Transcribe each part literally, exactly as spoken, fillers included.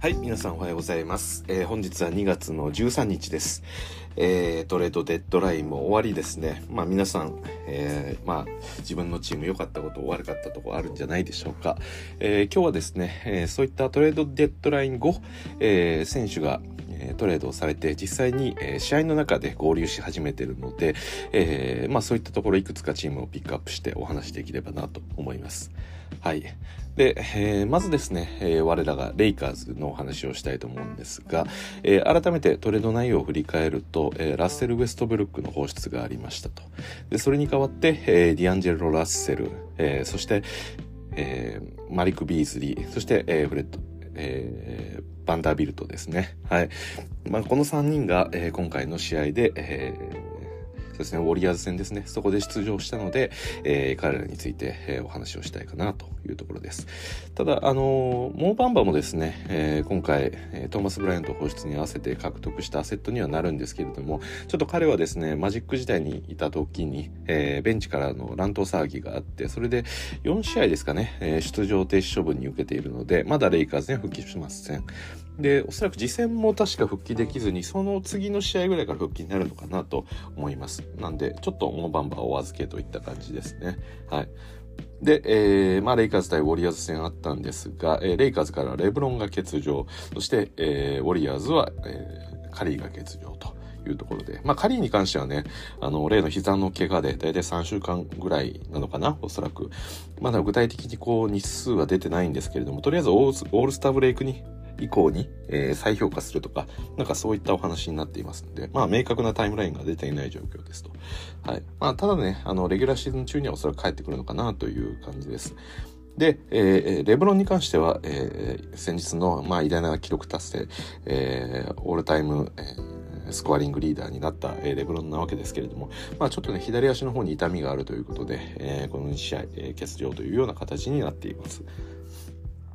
はい、皆さんおはようございます、えー、本日はにがつのじゅうさんにちです、えー、トレードデッドラインも終わりですね。まあ皆さん、えー、まあ自分のチーム良かったこと悪かったところあるんじゃないでしょうか、えー、今日はですね、えー、そういったトレードデッドライン後、えー、選手がトレードをされて実際に試合の中で合流し始めているので、えーまあ、そういったところいくつかチームをピックアップしてお話できればなと思います。はい、で、えー、まずですね、えー、我らがレイカーズのお話をしたいと思うんですが、えー、改めてトレード内容を振り返ると、えー、ラッセル・ウェストブルックの放出がありましたと。でそれに代わって、えー、ディアンジェロ・ラッセル、えー、そして、えー、マリク・ビーズリー、そして、えー、フレッド、えーバンダービルトですね。はい。まあ、このさんにんが、えー、今回の試合で、えー、そうですね、ウォリアーズ戦ですね。そこで出場したので、えー、彼らについて、えー、お話をしたいかなというところです。ただ、あのー、モーバンバもですね、えー、今回、トーマス・ブライアント放出に合わせて獲得したアセットにはなるんですけれども、ちょっと彼はですね、マジック時代にいた時に、えー、ベンチからの乱闘騒ぎがあって、それでよんしあいですかね、えー、出場停止処分に受けているので、まだレイカーズには復帰しません。でおそらく次戦も確か復帰できずにその次の試合ぐらいから復帰になるのかなと思います。なんでちょっとモーバンバーお預けといった感じですね。はい。で、えーまあ、レイカーズ対ウォリアーズ戦あったんですが、えー、レイカーズからレブロンが欠場、そして、えー、ウォリアーズは、えー、カリーが欠場というところで、まあ、カリーに関してはね、あの例の膝の怪我で大体さんしゅうかんぐらいなのかな、おそらくまだ具体的にこう日数は出てないんですけれども、とりあえずオールスターブレイクに以降に、えー、再評価するとか、なんかそういったお話になっていますので、まあ明確なタイムラインが出ていない状況ですと。はい。まあただね、あのレギュラーシーズン中にはおそらく帰ってくるのかなという感じです。で、えー、レブロンに関しては、えー、先日のまあ偉大な記録達成、えー、オールタイム、えースコアリングリーダーになったレブロンなわけですけれども、まあ、ちょっとね左足の方に痛みがあるということで、えー、このにしあい、えー、欠場というような形になっています。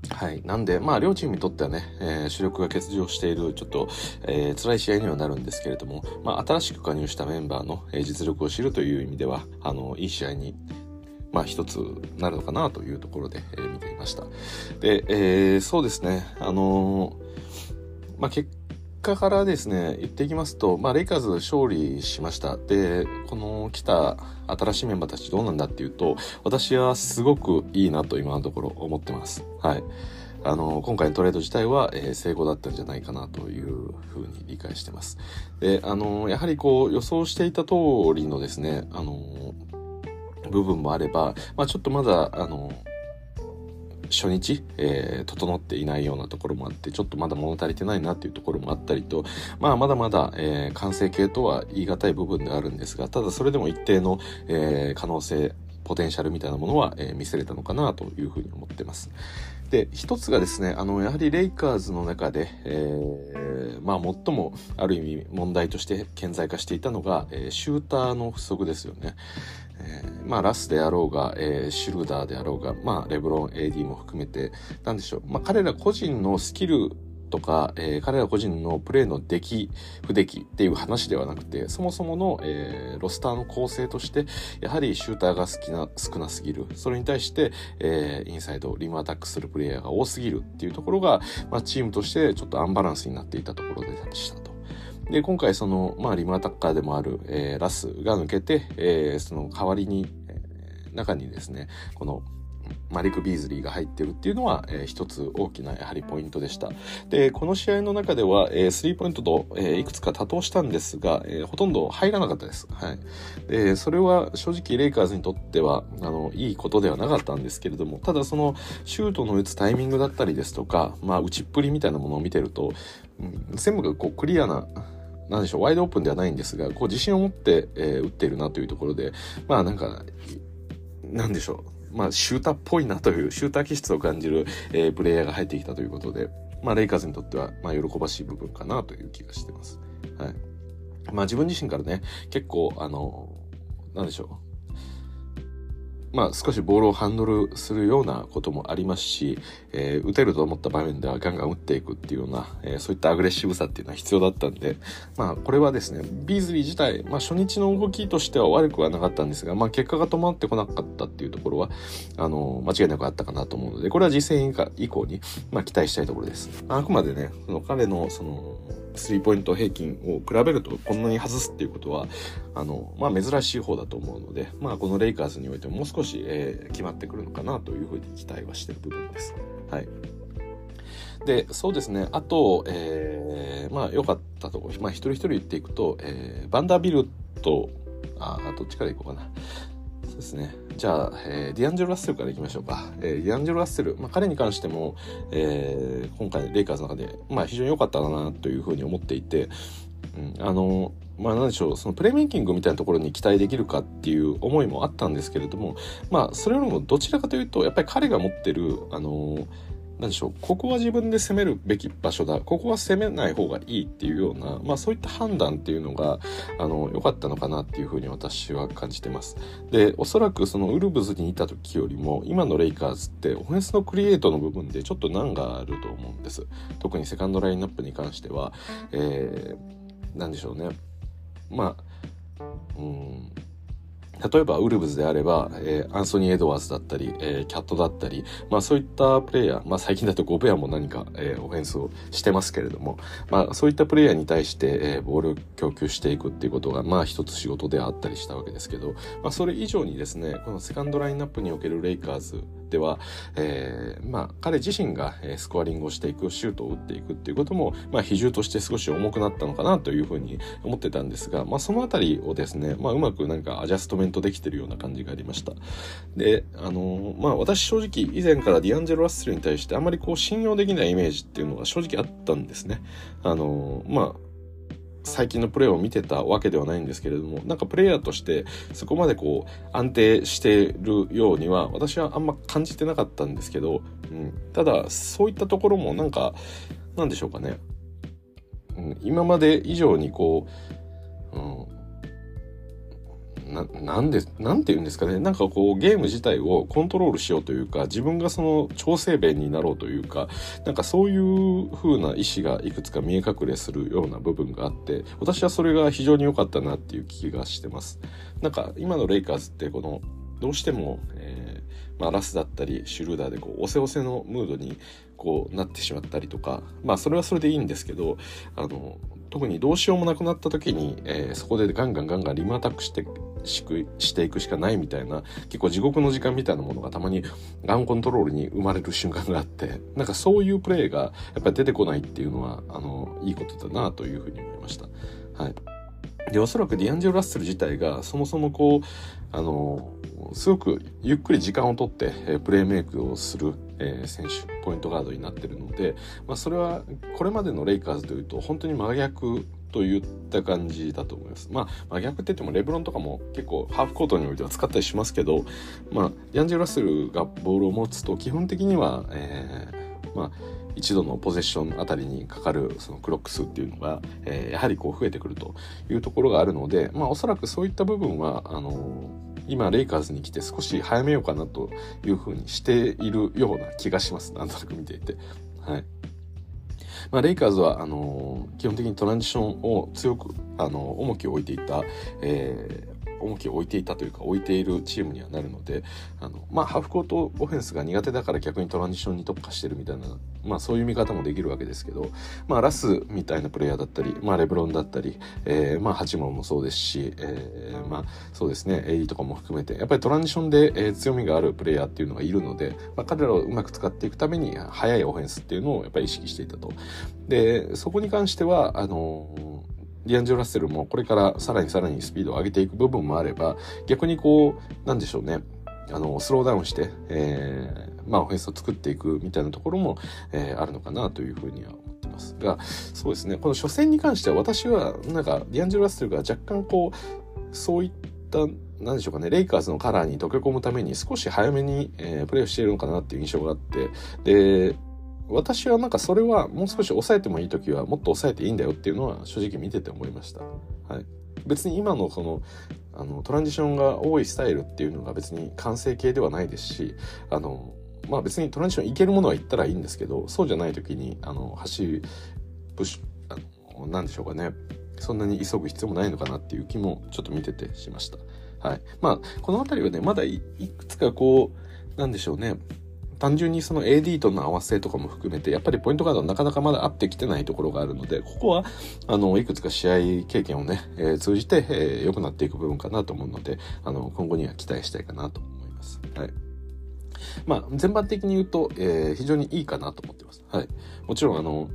はい、なんでまあ両チームにとってはね、えー、主力が欠場しているちょっと、えー、辛い試合にはなるんですけれども、まあ、新しく加入したメンバーの、えー、実力を知るという意味ではあのいい試合にまあ一つなるのかなというところで、えー、見ていました。で、えー、そうですね、あのー、まあ結果からですね言っていきますと、まあレイカーズ勝利しました。でこの来た新しいメンバーたちどうなんだっていうと、私はすごくいいなと今のところ思ってます。はい、あの今回のトレード自体は、えー、成功だったんじゃないかなというふうに理解してます。で、あのやはりこう予想していた通りのですね、あの部分もあれば、まあ、ちょっとまだあの初日、えー、整っていないようなところもあって、ちょっとまだ物足りてないなっていうところもあったりと、まあまだまだ、えー、完成形とは言い難い部分であるんですが、ただそれでも一定の、えー、可能性ポテンシャルみたいなものは、えー、見せれたのかなというふうに思ってます。で一つがですね、あのやはりレイカーズの中で、えーまあ、最もある意味問題として顕在化していたのが、えー、シューターの不足ですよね。えーまあ、ラスであろうが、えー、シュルダーであろうが、まあ、レブロン エーディー も含めてなんでしょう、まあ、彼ら個人のスキルとか、えー、彼ら個人のプレーの出来不出来っていう話ではなくて、そもそもの、えー、ロスターの構成としてやはりシューターが好きな少なすぎる、それに対して、えー、インサイドリムアタックするプレイヤーが多すぎるっていうところが、まあ、チームとしてちょっとアンバランスになっていたところでしたと。で今回その、まあ、リムアタッカーでもある、えー、ラスが抜けて、えー、その代わりに、えー、中にですねこのマリック・ビーズリーが入ってるっていうのは、えー、一つ大きなやはりポイントでした。でこの試合の中では、えー、スリーポイントと、えー、いくつか多投したんですが、えー、ほとんど入らなかったです。はい、でそれは正直レイカーズにとってはあのいいことではなかったんですけれども、ただそのシュートの打つタイミングだったりですとか、まあ、打ちっぷりみたいなものを見てると、うん、全部がこうクリアななんでしょうワイドオープンではないんですが、こう自信を持って、えー、打っているなというところで、まあなんかなんでしょうまあ、シューターっぽいなというシューター気質を感じる、えー、プレイヤーが入ってきたということで、まあ、レイカーズにとっては、まあ、喜ばしい部分かなという気がしてます。はい、まあ、自分自身からね結構あのなんでしょうまあ、少しボールをハンドルするようなこともありますし、えー、打てると思った場面ではガンガン打っていくっていうような、えー、そういったアグレッシブさっていうのは必要だったんで、まあ、これはですね、ビーズリー自体、まあ、初日の動きとしては悪くはなかったんですが、まあ、結果が止まってこなかったっていうところは、あのー、間違いなくあったかなと思うので、これは実戦以降に、まあ、期待したいところです。あくまでね、その彼の、その、スリーポイント平均を比べるとこんなに外すっていうことはあの、まあ、珍しい方だと思うので、まあ、このレイカーズにおいてももう少し、えー、決まってくるのかなというふうに期待はしている部分です。はい。で、そうですね。あと、えー、まあ良かったところ、まあ一人一人言っていくと、えー、バンダービルト、あ、どっちからいこうかな。そうですね。じゃあ、えー、ディアンジェロ・ラッセルからいきましょうか。えー、ディアンジェロ・ラッセル、まあ、彼に関しても、えー、今回レイカーズの中で、まあ、非常に良かったなというふうに思っていて、うん、あのまあ何でしょう、そのプレーメイキングみたいなところに期待できるかっていう思いもあったんですけれども、まあそれよりもどちらかというとやっぱり彼が持ってるあの何でしょう、ここは自分で攻めるべき場所だ、ここは攻めない方がいいっていうような、まあ、そういった判断っていうのがあの良かったのかなっていうふうに私は感じてます。で、おそらくそのウルブズにいた時よりも今のレイカーズってオフェンスのクリエイトの部分でちょっと難があると思うんです。特にセカンドラインナップに関しては、えー、なんでしょうね、まあうーん例えばウルブズであれば、えー、アンソニー・エドワーズだったり、えー、キャットだったり、まあそういったプレイヤー、まあ最近だとゴベアも何か、えー、オフェンスをしてますけれども、まあそういったプレイヤーに対して、えー、ボールを供給していくっていうことが、まあ一つ仕事であったりしたわけですけど、まあそれ以上にですね、このセカンドラインナップにおけるレイカーズでは、えー、まあ彼自身がスコアリングをしていく、シュートを打っていくっていうことも、まあ比重として少し重くなったのかなというふうに思ってたんですが、まあそのあたりをですね、まあうまくなんかアジャストメントできてるような感じがありました。で、あのー、まあ私正直以前からディアンジェロ・ラッセルに対してあまりこう信用できないイメージっていうのが正直あったんですね。あのー、まあ最近のプレーを見てたわけではないんですけれども、なんかプレイヤーとしてそこまでこう安定しているようには私はあんま感じてなかったんですけど、うん、ただそういったところもなんかなんでしょうかね、うん、今まで以上にこう、うんな, なんで、なんて言うんですかね。なんかこうゲーム自体をコントロールしようというか、自分がその調整弁になろうというか、なんかそういう風な意思がいくつか見え隠れするような部分があって、私はそれが非常に良かったなっていう気がしてます。なんか今のレイカーズってこの、どうしても、えーまあ、ラスだったりシュルーダーでこうおせおせのムードにこうなってしまったりとか、まあそれはそれでいいんですけど、あの、特にどうしようもなくなった時に、えー、そこでガンガンガンガンリムアタックして、しくしていくしかないみたいな、結構地獄の時間みたいなものがたまにガンコントロールに生まれる瞬間があって、なんかそういうプレーがやっぱり出てこないっていうのはあのいいことだなというふうに思いました。はい。で、おそらくディアンジェロ・ラッセル自体がそもそもこうあのすごくゆっくり時間をとって、えー、プレーメイクをする、えー、選手ポイントガードになっているので、まあ、それはこれまでのレイカーズというと本当に真逆といった感じだと思います。まあ、まあ、逆って言ってもレブロンとかも結構ハーフコートにおいては使ったりしますけど、まあ、ディアンジェロ・ラッセルがボールを持つと基本的には、えー、まあ一度のポゼッションあたりにかかるそのクロック数っていうのが、えー、やはりこう増えてくるというところがあるので、まあおそらくそういった部分はあのー、今レイカーズに来て少し早めようかなというふうにしているような気がします。なんとなく見ていて、はい。まあ、レイカーズはあのー、基本的にトランジションを強くあのー、重きを置いていた。えー重きを置いていたというか置いているチームにはなるので、あの、まあ、ハーフコートオフェンスが苦手だから逆にトランジションに特化してるみたいな、まあ、そういう見方もできるわけですけど、まあ、ラスみたいなプレイヤーだったり、まあ、レブロンだったり、えーまあ、ハチモンもそうですし、えーまあ、そうですね エーディー とかも含めてやっぱりトランジションで、えー、強みがあるプレイヤーっていうのがいるので、まあ、彼らをうまく使っていくために速いオフェンスっていうのをやっぱり意識していたと。で、そこに関してはあのーディアンジェロ・ラッセルもこれからさらにさらにスピードを上げていく部分もあれば、逆にこうなんでしょうね、あのスローダウンして、えー、まあオフェンスを作っていくみたいなところも、えー、あるのかなというふうには思ってますが、そうですね、この初戦に関しては私はなんかディアンジェロ・ラッセルが若干こうそういったなんでしょうかね、レイカーズのカラーに溶け込むために少し早めに、えー、プレーをしているのかなっていう印象があって、で私はなんかそれはもう少し抑えてもいいときはもっと抑えていいんだよっていうのは正直見てて思いました。はい。別に今のこのあのトランジションが多いスタイルっていうのが別に完成形ではないですし、あの、まあ、別にトランジションいけるものは行ったらいいんですけど、そうじゃない時にあの走プッシュなんでしょうかね、そんなに急ぐ必要もないのかなっていう気もちょっと見ててしました。はい、まあこの辺りはねまだ い, いくつかこうなんでしょうね、単純にその エーディー との合わせとかも含めてやっぱりポイントガードはなかなかまだ合ってきてないところがあるので、ここはあのいくつか試合経験をね、えー、通じて、えー、良くなっていく部分かなと思うので、あの今後には期待したいかなと思います。はい、まあ、全般的に言うと、えー、非常にいいかなと思ってます。はい、もちろんあの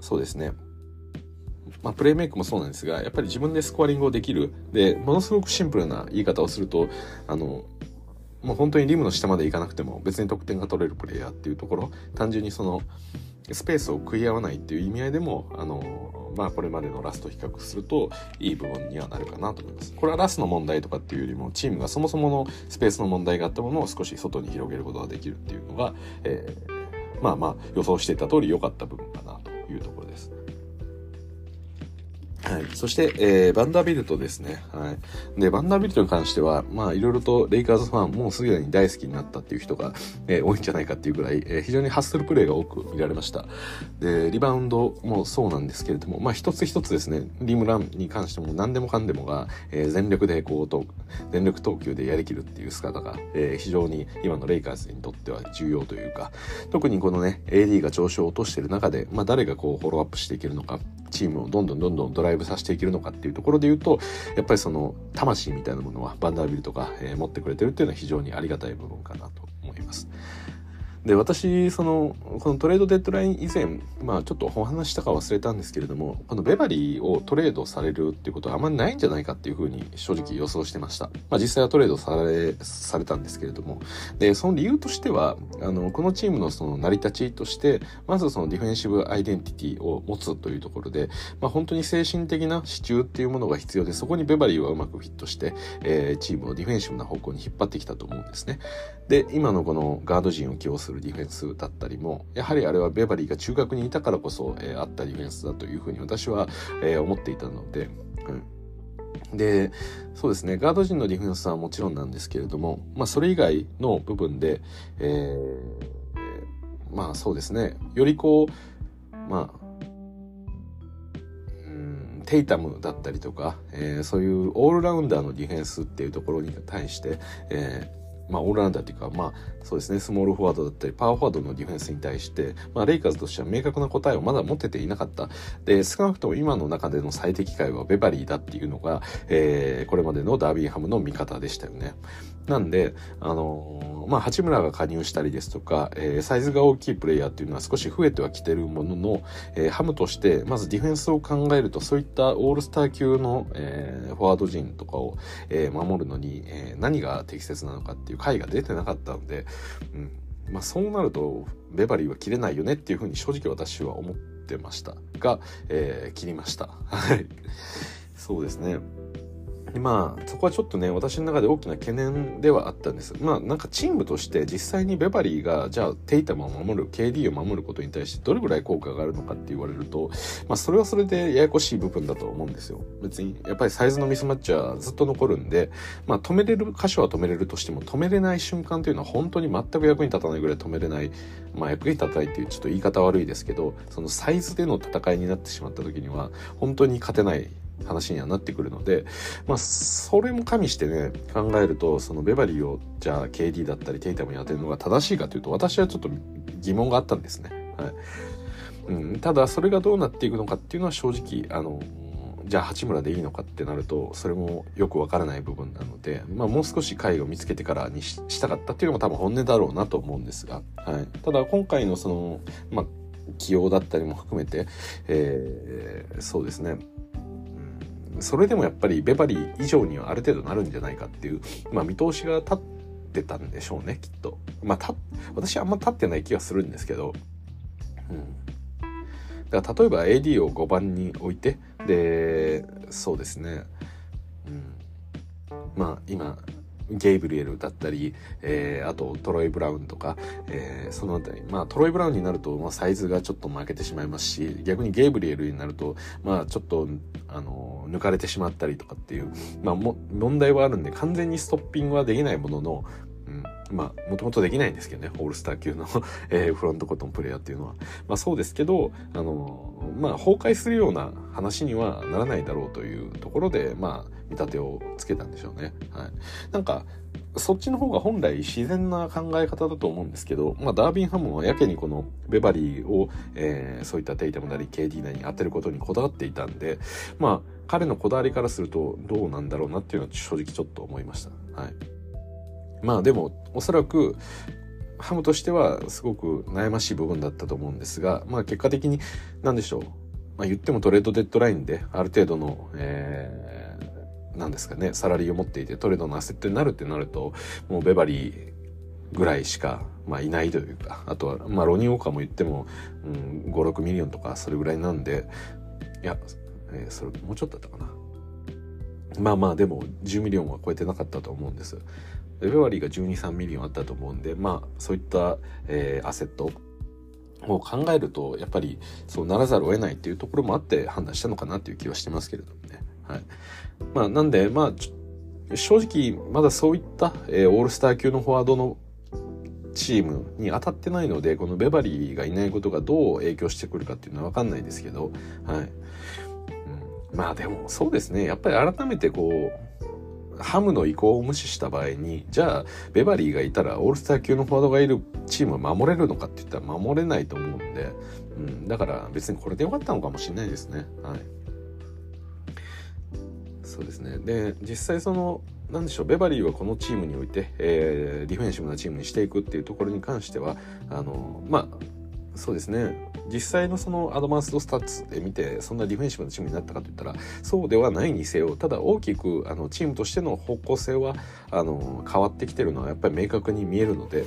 そうですね、まあ、プレイメイクもそうなんですが、やっぱり自分でスコアリングをできる、でものすごくシンプルな言い方をすると、あのもう本当にリムの下まで行かなくても別に得点が取れるプレイヤーっていうところ、単純にそのスペースを食い合わないっていう意味合いでも、あのまあこれまでのラスと比較するといい部分にはなるかなと思います。これはラスの問題とかっていうよりも、チームがそもそものスペースの問題があったものを少し外に広げることができるっていうのが、えー、まあまあ予想していた通り良かった部分かなというところです。はい、そして、えー、バンダービルトですね。はい。で、バンダービルトに関しては、まあ、いろいろとレイカーズファン、もうすでに大好きになったっていう人が、えー、多いんじゃないかっていうぐらい、えー、非常にハッスルプレーが多く見られました。で、リバウンドもそうなんですけれども、まあ、一つ一つですね、リムランに関しても何でもかんでもが、えー、全力でこうと、全力投球でやりきるっていう姿が、えー、非常に今のレイカーズにとっては重要というか、特にこのね、エーディー が調子を落としている中で、まあ、誰がこう、フォローアップしていけるのか、チームをどんどんどんどんドライブさせていけるのかっていうところで言うと、やっぱりその魂みたいなものはバンダービルトが、えー、持ってくれてるっていうのは非常にありがたい部分かなと思います。で、私そのこのトレードデッドライン以前、まあ、ちょっとお話したか忘れたんですけれども、このベバリーをトレードされるっていうことはあんまりないんじゃないかっていうふうに正直予想してました。まあ、実際はトレードされされたんですけれども、でその理由としては、あのこのチームのその成り立ちとして、まずそのディフェンシブアイデンティティを持つというところで、まあ、本当に精神的な支柱っていうものが必要で、そこにベバリーはうまくフィットして、えー、チームをディフェンシブな方向に引っ張ってきたと思うんですね。で、今のこのガード陣を起用するディフェンスだったりも、やはりあれはベバリーが中核にいたからこそ、えー、あったディフェンスだというふうに私は、えー、思っていたので、うん、でそうですね、ガード陣のディフェンスはもちろんなんですけれども、まあ、それ以外の部分で、えー、まあそうですね、よりこうまあテイタムだったりとか、えー、そういうオールラウンダーのディフェンスっていうところに対して、えーまあ、オールラウンダーというか、まあ、そうですね、スモールフォワードだったり、パワーフォワードのディフェンスに対して、まあ、レイカーズとしては明確な答えをまだ持てていなかった。で、少なくとも今の中での最適解はベバリーだっていうのが、えー、これまでのダービーハムの見方でしたよね。なんで、あのー、まあ、八村が加入したりですとか、えー、サイズが大きいプレイヤーっていうのは少し増えてはきてるものの、えー、ハムとして、まずディフェンスを考えると、そういったオールスター級の、えー、フォワード陣とかを、えー、守るのに、えー、何が適切なのかっていう回が出てなかったので、うんまあ、そうなるとベバリーは切れないよねっていうふうに正直私は思ってましたが、えー、切りました。はい、そうですね。まあそこはちょっとね、私の中で大きな懸念ではあったんです。まあなんかチームとして実際にベバリーがじゃあテイタムを守る ケーディー を守ることに対してどれぐらい効果があるのかって言われると、まあそれはそれでややこしい部分だと思うんですよ。別にやっぱりサイズのミスマッチはずっと残るんで、まあ止めれる箇所は止めれるとしても、止めれない瞬間というのは本当に全く役に立たないぐらい止めれない、まあ役に立たないっていうちょっと言い方悪いですけど、そのサイズでの戦いになってしまった時には本当に勝てない話にはなってくるので、まあそれも加味してね考えると、そのベバリーをじゃあ ケーディー だったりテイタムに当てるのが正しいかというと、私はちょっと疑問があったんですね。はい、うん、ただそれがどうなっていくのかっていうのは正直あのじゃあ八村でいいのかってなると、それもよくわからない部分なので、まあ、もう少し回を見つけてからに し, したかったっていうのも多分本音だろうなと思うんですが、はい、ただ今回のその、まあ、起用だったりも含めて、えー、そうですね、それでもやっぱりベバリー以上にはある程度なるんじゃないかっていう、まあ見通しが立ってたんでしょうね、きっと。まあた私はあんま立ってない気がするんですけど、うん、だから例えば エーディー をごばんに置いて、でそうですね、うん、まあ今ゲイブリエルだったり、えー、あとトロイ・ブラウンとか、えー、そのあたり、まあ、トロイ・ブラウンになると、まあ、サイズがちょっと負けてしまいますし、逆にゲイブリエルになると、まあ、ちょっとあの抜かれてしまったりとかっていう、まあ、も問題はあるんで完全にストッピングはできないものの、うん、まあもともとできないんですけどね、オールスター級の、えー、フロントコートのプレイヤーっていうのは、まあ、そうですけど、あのまあ、崩壊するような話にはならないだろうというところで、まあ、見立てをつけたんでしょうね。はい、なんかそっちの方が本来自然な考え方だと思うんですけど、まあ、ダービンハムはやけにこのベバリーを、えー、そういったテイタムなり ケーディー なりに当てることにこだわっていたんで、まあ、彼のこだわりからするとどうなんだろうなっていうのは正直ちょっと思いました。はい、まあでもおそらくハムとしてはすごく悩ましい部分だったと思うんですが、まあ、結果的に何でしょう、まあ、言ってもトレードデッドラインである程度の、えー、なんですかね、サラリーを持っていてトレードのアセットになるってなると、もうベバリーぐらいしか、まあ、いないというか、あとは、まあ、ロニー・オーカーも言っても、うん、ご、ろくミリオンとかそれぐらいなんで、いや、えー、それもうちょっとだったかな、まあまあでもじゅうミリオンは超えてなかったと思うんです。ベバリーがじゅうに、さんミリオンあったと思うんで、まあそういった、えー、アセットを考えるとやっぱりそうならざるを得ないっていうところもあって判断したのかなっていう気はしてますけれどもね。はい、まあなんでまあ正直まだそういった、えー、オールスター級のフォワードのチームに当たってないので、このベバリーがいないことがどう影響してくるかっていうのは分かんないですけど、はい、うん、まあでもそうですね、やっぱり改めてこうハムの意向を無視した場合に、じゃあベバリーがいたらオールスター級のフォワードがいるチームは守れるのかって言ったら守れないと思うんで、うん、だから別にこれでよかったのかもしれないですね。はい、そうですね。で実際そのなんでしょう、ベバリーはこのチームにおいて、えー、ディフェンシブなチームにしていくっていうところに関してはあのまあそうですね、実際のそのアドバンスドスタッツで見てそんなディフェンシブなチームになったかといったらそうではないにせよ、ただ大きくあのチームとしての方向性はあの変わってきてるのはやっぱり明確に見えるので、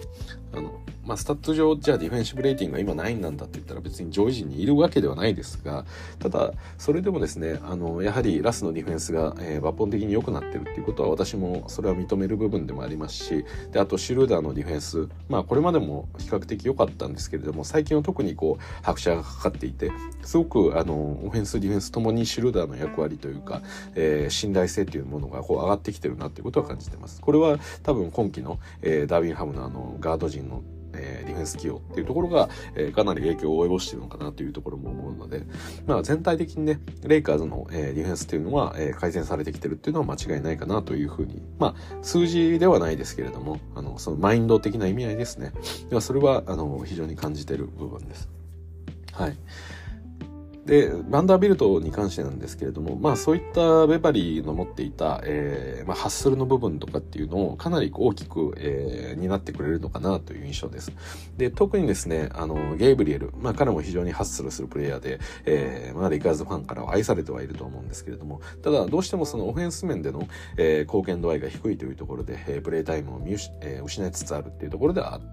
あの、まあ、スタッツ上じゃあディフェンシブレーティングが今きゅうなんだって言ったら別に上位陣にいるわけではないですが、ただそれでもですね、あのやはりラスのディフェンスが、えー、抜本的に良くなってるっていうことは私もそれは認める部分でもありますし、であとシュルーダーのディフェンス、まあ、これまでも比較的良かったんですけれども最近特にこう拍車がかかっていて、すごくあのオフェンスディフェンスともにシュルーダーの役割というか、えー、信頼性というものがこう上がってきてるなということは感じてます。これは多分今期の、えー、ダービンハムのあのガード陣の、えー、ディフェンス起用っていうところが、えー、かなり影響を及ぼしているのかなというところも思うので、まあ、全体的にねレイカーズの、えー、ディフェンスというのは、えー、改善されてきてるっていうのは間違いないかなというふうに、まあ、数字ではないですけれども、あのそのマインド的な意味合いですね、それはあの非常に感じている部分です。はい、でバンダービルトに関してなんですけれども、まあ、そういったベバリーの持っていた、えーまあ、ハッスルの部分とかっていうのをかなり大きく、えー、担ってくれるのかなという印象です。で特にですね、あのゲイブリエル、まあ、彼も非常にハッスルするプレイヤーで、えーまあ、レイカーズファンからは愛されてはいると思うんですけれども、ただどうしてもそのオフェンス面での、えー、貢献度合いが低いというところで、えー、プレータイムを見失、えー、失いつつあるっていうところではあって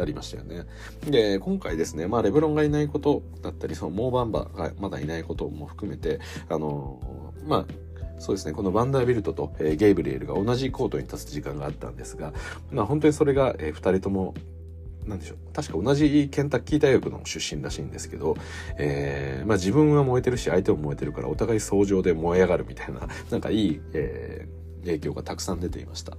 ありましたよね。で今回ですね、まあ、レブロンがいないことだったりそのモーバンバがまだいないことも含めて、あのまあそうですね、このバンダービルトと、えー、ゲイブリエルが同じコートに立つ時間があったんですが、まあ、本当にそれが、えー、ふたりともなんでしょう、確か同じケンタッキー大学の出身らしいんですけど、えーまあ、自分は燃えてるし相手も燃えてるからお互い相乗で燃え上がるみたいな、なんかいい、えー影響がたくさん出ていました。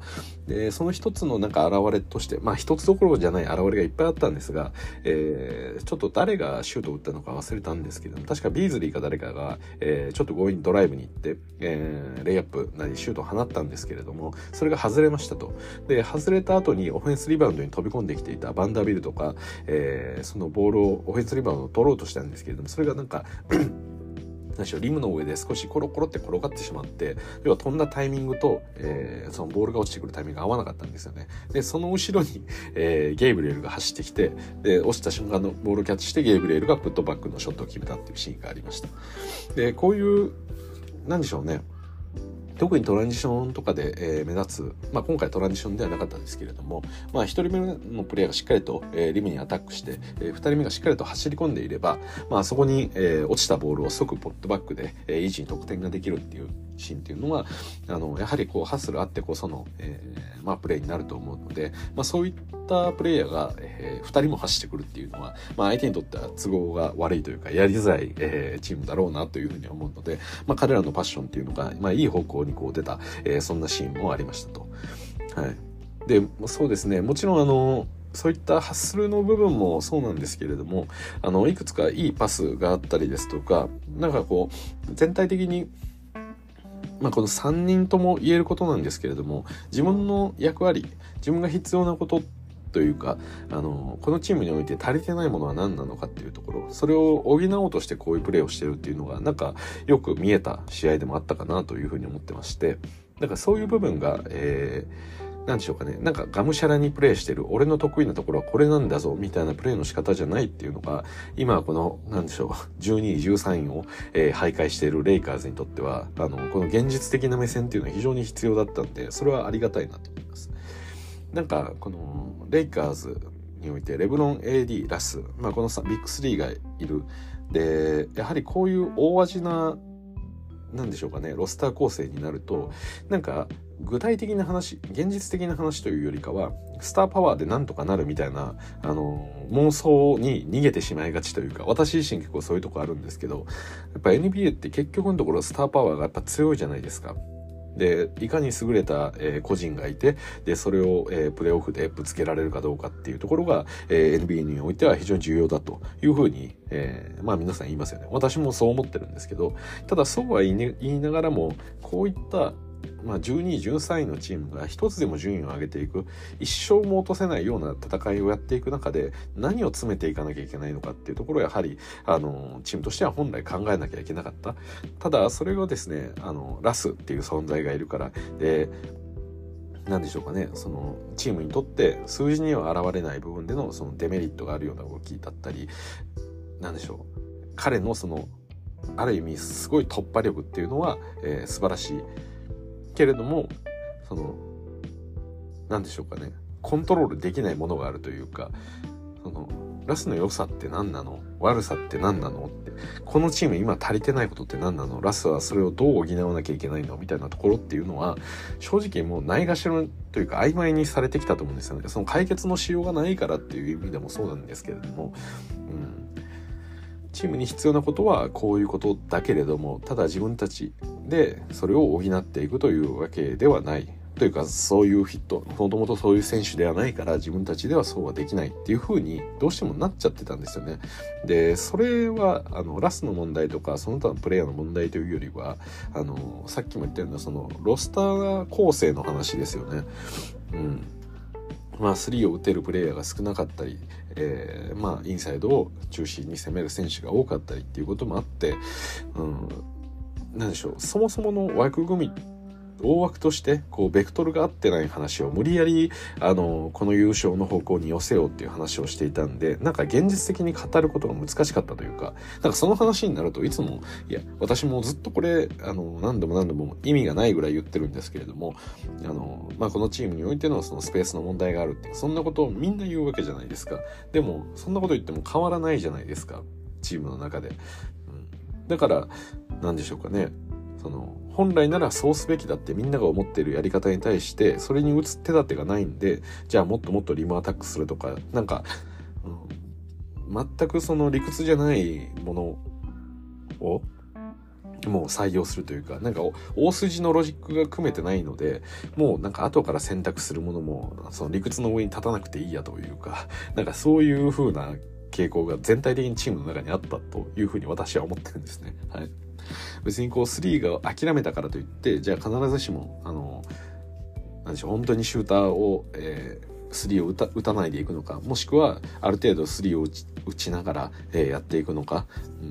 で、その一つのなんか現れとして、まあ一つどころじゃない現れがいっぱいあったんですが、えー、ちょっと誰がシュートを打ったのか忘れたんですけども、確かビーズリーか誰かが、えー、ちょっと強引にドライブに行って、えー、レイアップなりシュートを放ったんですけれども、それが外れましたと。で、外れた後にオフェンスリバウンドに飛び込んできていたバンダービルとか、えー、そのボールをオフェンスリバウンドを取ろうとしたんですけれども、それがなんかリムの上で少しコロコロって転がってしまって、要は飛んだタイミングと、えー、そのボールが落ちてくるタイミングが合わなかったんですよね。でその後ろに、えー、ゲイブリエルが走ってきて、で落ちた瞬間のボールをキャッチしてゲイブリエルがプットバックのショットを決めたっていうシーンがありました。でこういうなんでしょうね、特にトランジションとかで、えー、目立つ、まあ、今回トランジションではなかったですけれども、まあ、ひとりめのプレイヤーがしっかりと、えー、リムにアタックして、えー、ふたりめがしっかりと走り込んでいれば、まあ、そこに、えー、落ちたボールを即ポットバックで、えー、維持に得点ができるっていうシーンっていうのはあのやはりこうハッスルあってこその、えーまあ、プレーになると思うので、まあ、そういったプレイヤーが、えー、ふたりも発してくるっていうのは、まあ、相手にとっては都合が悪いというかやりづらい、えー、チームだろうなというふうに思うので、まあ、彼らのパッションっていうのが、まあ、いい方向にこう出た、えー、そんなシーンもありましたと。はい、でそうですね、もちろんあのそういったハッスルの部分もそうなんですけれども、あのいくつかいいパスがあったりですとか、なんかこう全体的に、まあ、このさんにんとも言えることなんですけれども、自分の役割、自分が必要なことというか、あのこのチームにおいて足りてないものは何なのかっていうところ、それを補おうとしてこういうプレーをしてるっていうのがなんかよく見えた試合でもあったかなというふうに思ってまして、だからそういう部分が、えーなんでしょうかね、なんかがむしゃらにプレーしてる、俺の得意なところはこれなんだぞみたいなプレーの仕方じゃないっていうのが、今このなんでしょうじゅうにいじゅうさんいを、えー、徘徊しているレイカーズにとっては、あのこの現実的な目線っていうのは非常に必要だったんで、それはありがたいなと思います。なんかこのレイカーズにおいてレブロン、エーディー、ラス、まあ、このさビッグスリーがいる。でやはりこういう大味ななんでしょうかね、ロスター構成になると、なんか具体的な話、現実的な話というよりかはスターパワーでなんとかなるみたいな、あの妄想に逃げてしまいがちというか、私自身結構そういうとこあるんですけど、やっぱ エヌビーエー って結局のところスターパワーがやっぱ強いじゃないですか。でいかに優れた、えー、個人がいて、でそれを、えー、プレーオフでぶつけられるかどうかっていうところが、えー、エヌビーエー においては非常に重要だというふうに、えー、まあ皆さん言いますよね。私もそう思ってるんですけど、ただそうは言い、ね、言いながらも、こういった、まあ、じゅうにいじゅうさんいのチームが一つでも順位を上げていく、一生も落とせないような戦いをやっていく中で何を詰めていかなきゃいけないのかっていうところを、やはりあのチームとしては本来考えなきゃいけなかった。ただそれをですね、あのラスっていう存在がいるから、で何でしょうかね、そのチームにとって数字には現れない部分でのそのデメリットがあるような動きだったり、何でしょう、彼のそのある意味すごい突破力っていうのは、えー、素晴らしいけれども、その何でしょうかね、コントロールできないものがあるというか、そのラスの良さって何なの、悪さって何なのって、このチーム今足りてないことって何なの、ラスはそれをどう補わなきゃいけないのみたいなところっていうのは、正直もうないがしろというか曖昧にされてきたと思うんですよね。その解決のしようがないからっていう意味でもそうなんですけれども、うん、チームに必要なことはこういうことだけれども、ただ自分たちでそれを補っていくというわけではないというか、そういうヒット、もともとそういう選手ではないから自分たちではそうはできないっていう風にどうしてもなっちゃってたんですよね。でそれはあのラスの問題とかその他のプレイヤーの問題というよりは、あのさっきも言ったようなそのロスター構成の話ですよね。うんまあ、スリーを打てるプレイヤーが少なかったり、えー、まあインサイドを中心に攻める選手が多かったりっていうこともあって、うん、なんでしょう、そもそもの枠組み、大枠としてこうベクトルが合ってない話を無理やりあのこの優勝の方向に寄せようっていう話をしていたんで、なんか現実的に語ることが難しかったというか、なんかその話になるといつも、いや私もずっとこれあの何度も何度も意味がないぐらい言ってるんですけれども、あの、まあ、このチームにおいてのそのスペースの問題があるって、そんなことをみんな言うわけじゃないですか。でもそんなこと言っても変わらないじゃないですか、チームの中で、うん、だからなんでしょうかね、その本来ならそうすべきだってみんなが思っているやり方に対してそれに打つ手立てがないんで、じゃあもっともっとリムアタックするとか、なんか、うん、全くその理屈じゃないものをもう採用するというか、なんか大筋のロジックが組めてないので、もうなんか後から選択するものもその理屈の上に立たなくていいやというか、なんかそういう風な傾向が全体的にチームの中にあったというふうに私は思ってるんですね。はい、別にこうスリーが諦めたからといって、じゃあ必ずしもあのなんでしょう、本当にシューターを、えー、スリーを打た、打たないでいくのか、もしくはある程度スリーを打ち、打ちながら、えー、やっていくのか、う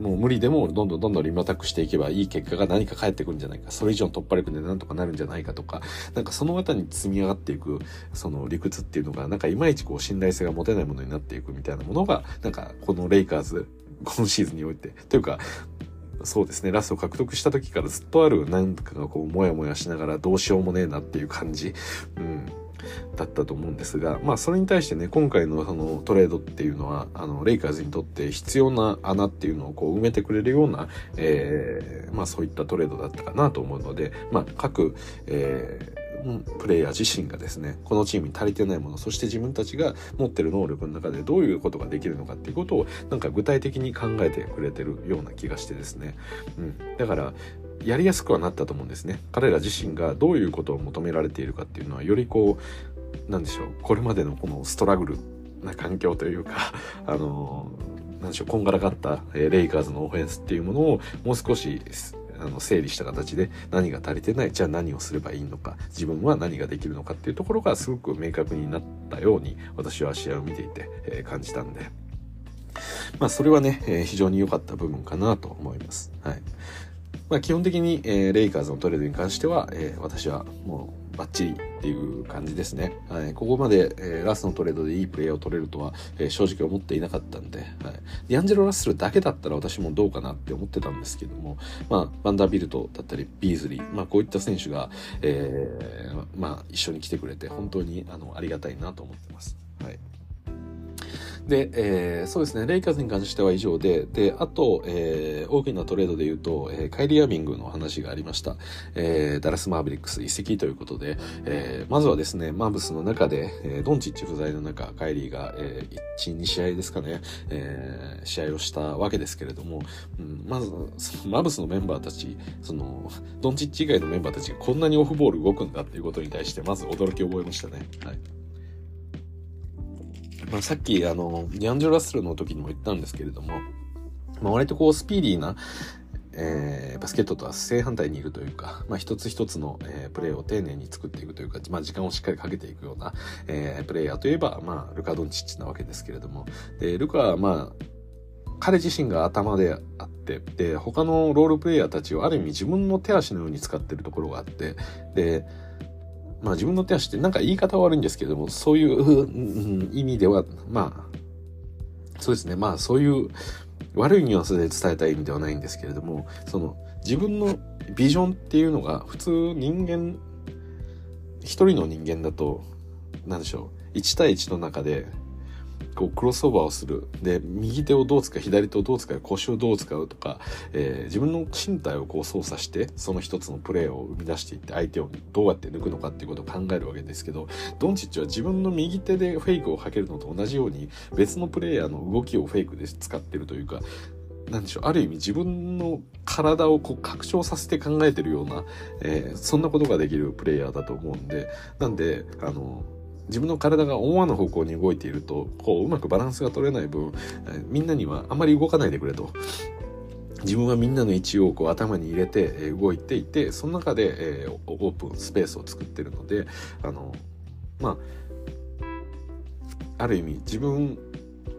ん、もう無理でもどんどんどんどんリムアタックしていけばいい結果が何か返ってくるんじゃないか、それ以上の突破力でなんとかなるんじゃないかとか、なんかその方に積み上がっていくその理屈っていうのが、なんかいまいちこう信頼性が持てないものになっていくみたいなものが、なんかこのレイカーズ今シーズンにおいてというか、そうですね、ラスを獲得した時からずっとある、なんかこうモヤモヤしながらどうしようもねえなっていう感じ、うん、だったと思うんですが、まあ、それに対してね、今回のそのトレードっていうのはあのレイカーズにとって必要な穴っていうのをこう埋めてくれるような、えーまあ、そういったトレードだったかなと思うので、まあ、各、えープレイヤー自身がですね、このチームに足りてないもの、そして自分たちが持ってる能力の中でどういうことができるのかっていうことをなんか具体的に考えてくれてるような気がしてですね、うん、だからやりやすくはなったと思うんですね。彼ら自身がどういうことを求められているかっていうのはよりこう、なんでしょう、これまでのこのストラグルな環境というか、あのなんでしょう、こんがらがったレイカーズのオフェンスっていうものをもう少しあの整理した形で、何が足りてない、じゃあ何をすればいいのか、自分は何ができるのかっていうところがすごく明確になったように私は試合を見ていて、えー、感じたんで、まあ、それはね、えー、非常に良かった部分かなと思います。はい、まあ、基本的に、えー、レイカーズのトレードに関しては、えー、私はもうバッチリっていう感じですね。はい、ここまで、えー、ラスのトレードでいいプレーを取れるとは、えー、正直思っていなかったんで、はい、ディアンジェロ・ラッセルだけだったら私もどうかなって思ってたんですけども、まあ、バンダービルトだったりビーズリー、まあ、こういった選手が、えーまあ、一緒に来てくれて本当に あの、ありがたいなと思ってます。はい、で、えー、そうですね、レイカーズに関しては以上で、で、あと、えー、大きなトレードで言うと、えー、カイリー・アービングの話がありました。えー、ダラス・マーベリックス移籍ということで、えー、まずはですね、マーブスの中で、えー、ドンチッチ不在の中、カイリーが、えー、いち、に試合ですかね、えー、試合をしたわけですけれども、うん、まず、マーブスのメンバーたち、その、ドンチッチ以外のメンバーたちがこんなにオフボール動くんだっていうことに対して、まず驚きを覚えましたね。はい。まあ、さっきあのディアンジェロ・ラッセルの時にも言ったんですけれども、まあ、割とこうスピーディーな、えー、バスケットとは正反対にいるというか、まあ、一つ一つの、えー、プレーを丁寧に作っていくというか、まあ、時間をしっかりかけていくような、えー、プレイヤーといえば、まあ、ルカ・ドンチッチなわけですけれども、でルカはまあ彼自身が頭であって、で他のロールプレイヤーたちをある意味自分の手足のように使っているところがあって、でまあ自分の手足ってなんか言い方は悪いんですけれども、そういう意味では、まあ、そうですね。まあそういう悪いニュアンスで伝えたい意味ではないんですけれども、その自分のビジョンっていうのが普通人間、一人の人間だと、なんでしょう、いち対いちの中で、こうクロスオーバーをする、で右手をどう使う、左手をどう使う、腰をどう使うとか、えー、自分の身体をこう操作してその一つのプレーを生み出していって、相手をどうやって抜くのかっていうことを考えるわけですけど、ドンチッチは自分の右手でフェイクをかけるのと同じように別のプレイヤーの動きをフェイクで使ってるというか、なんでしょう、ある意味自分の体をこう拡張させて考えてるような、えー、そんなことができるプレイヤーだと思うんで、なんであの自分の体が思わぬ方向に動いていると、こううまくバランスが取れない分、みんなにはあまり動かないでくれと、自分はみんなの位置をこう頭に入れて動いていて、その中でオープンスペースを作っているので、あのまあある意味自分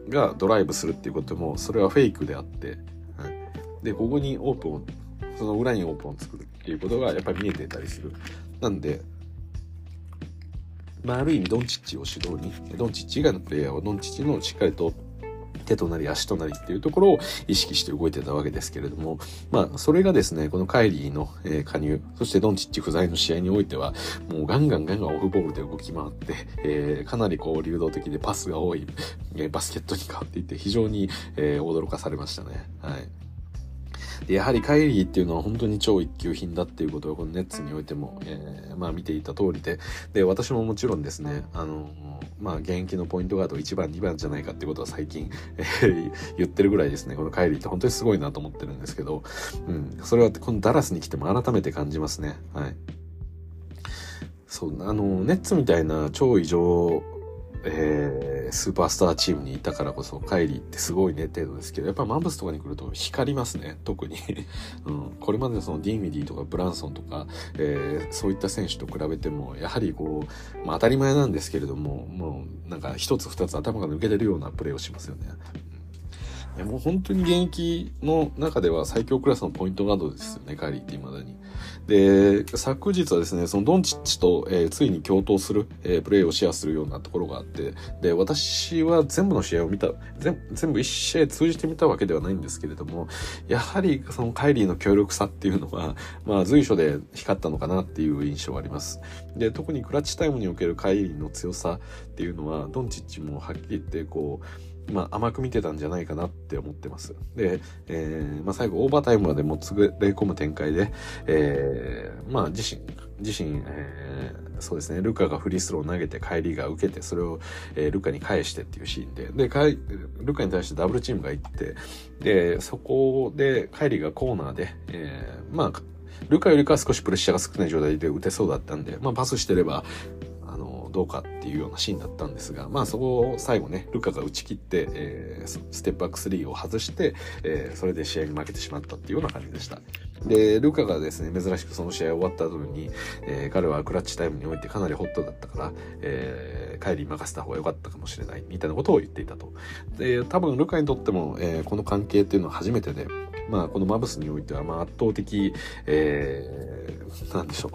がドライブするっていうこともそれはフェイクであって、はい、でここにオープンを、その裏にオープンを作るっていうことがやっぱり見えていたりする。なんでまあ、ある意味ドンチッチを主導に、ドンチッチ以外のプレイヤーはドンチッチのしっかりと手となり足となりっていうところを意識して動いてたわけですけれども、まあそれがですね、このカイリーの加入、そしてドンチッチ不在の試合においてはもうガンガンガンガンオフボールで動き回って、えー、かなりこう流動的でパスが多いバスケットに変わっていて、非常に驚かされましたね。はい、でやはりカイリーっていうのは本当に超一級品だっていうことはこのネッツにおいても、えー、まあ見ていた通りで、で私ももちろんですね、あのまあ現役のポイントガードいちばんにばんじゃないかってことは最近言ってるぐらいですね、このカイリーって本当にすごいなと思ってるんですけど、うん、それはこのダラスに来ても改めて感じますね。はい、そうあのネッツみたいな超異常えー、スーパースターチームにいたからこそカイリーってすごいね程度ですけど、やっぱマンブスとかに来ると光りますね、特に、うん、これまでのそのディーミディとかブランソンとか、えー、そういった選手と比べてもやはりこう、まあ、当たり前なんですけれども、もうなんか一つ二つ頭が抜けてるようなプレーをしますよね。いやもう本当に現役の中では最強クラスのポイントガードですよね、カイリーって。未だにで昨日はですねそのドンチッチと、えー、ついに共闘する、えー、プレーをシェアするようなところがあって、で私は全部の試合を見た 全, 全部いち試合通じて見たわけではないんですけれども、やはりそのカイリーの強力さっていうのは、まあ、随所で光ったのかなっていう印象はあります。で特にクラッチタイムにおけるカイリーの強さっていうのはドンチッチもはっきり言ってこうまあ、甘く見てたんじゃないかなって思ってます。で、えーまあ、最後オーバータイムまでもつれ込む展開で、えー、まあ自身自身、えー、そうですねルカがフリースローを投げてカイリーが受けてそれを、えー、ルカに返してっていうシーンで、でカイルカに対してダブルチームが行って、でそこでカイリーがコーナーで、えー、まあルカよりかは少しプレッシャーが少ない状態で打てそうだったんで、まあ、パスしてればあのどうかっていうようなシーンだったんですが、まあそこを最後ねルカが打ち切って、えー、ステップバックスリーを外して、えー、それで試合に負けてしまったっていうような感じでした。でルカがですね珍しくその試合終わった後に、えー、彼はクラッチタイムにおいてかなりホットだったから、えー、カイリー任せた方が良かったかもしれないみたいなことを言っていたと。で多分ルカにとっても、えー、この関係っていうのは初めてで、まあこのマブスにおいてはまあ圧倒的、えー、なんでしょう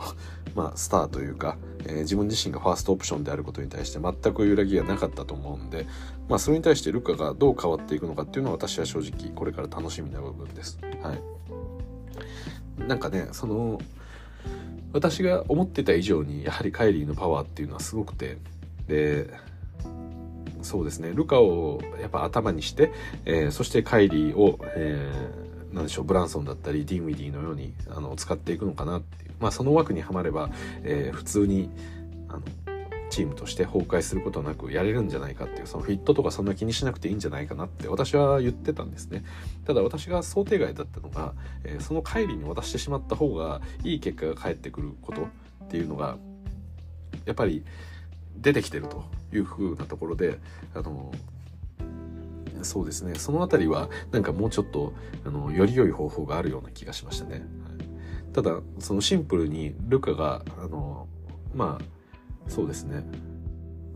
まあ、スターというか、えー、自分自身がファーストオプションであることに対して全く揺らぎがなかったと思うんで、まあ、それに対してルカがどう変わっていくのかっていうのは私は正直これから楽しみな部分です、はい、なんかねその私が思ってた以上にやはりカイリーのパワーっていうのはすごくて、でそうですねルカをやっぱ頭にして、えー、そしてカイリーを、えーなんでしょうブランソンだったりディンウィディのようにあの使っていくのかなっていう、まあ、その枠にはまれば、えー、普通にあのチームとして崩壊することなくやれるんじゃないかっていう、そのフィットとかそんな気にしなくていいんじゃないかなって私は言ってたんですね。ただ私が想定外だったのが、えー、その帰りに渡してしまった方がいい結果が返ってくることっていうのがやっぱり出てきてるというふうなところで、あのそうですねそのあたりはなんかもうちょっとあのより良い方法があるような気がしましたね、はい、ただそのシンプルにルカがあのまあそうですね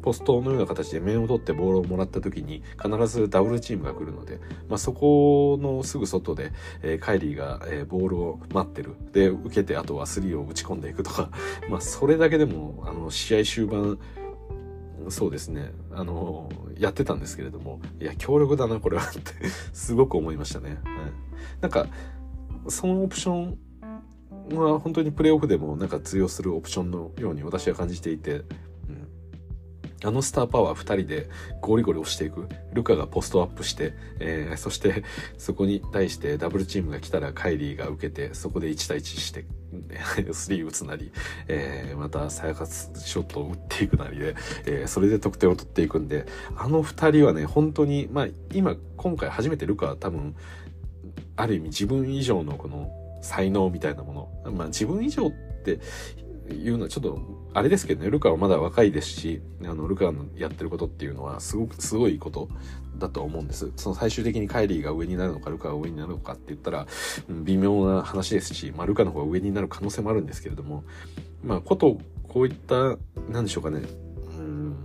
ポストのような形で面を取ってボールをもらった時に必ずダブルチームが来るので、まあ、そこのすぐ外で、えー、カイリーが、えー、ボールを待ってるで受けてあとはスリーを打ち込んでいくとかまあそれだけでもあの試合終盤そうですねあのやってたんですけれども、いや強力だなこれはってすごく思いましたね、はい、なんかそのオプションは本当にプレーオフでもなんか通用するオプションのように私は感じていて、うん、あのスターパワーふたりでゴリゴリ押していくルカがポストアップして、えー、そしてそこに対してダブルチームが来たらカイリーが受けてそこでいち対いちしてスリー打つなり、えー、またサヤカツショットを打っていくなりで、えー、それで得点を取っていくんで、あのふたりはね本当に、まあ、今今回初めてルカは多分ある意味自分以上のこの才能みたいなもの、まあ、自分以上っていうのはちょっとあれですけどね、ルカはまだ若いですし、あのルカのやってることっていうのはすごくすごいことだと思うんです。その最終的にカイリーが上になるのかルカが上になるのかって言ったら、うん、微妙な話ですし、まあ、ルカの方が上になる可能性もあるんですけれども、まあ、ことこういったなんでしょうかね、うん、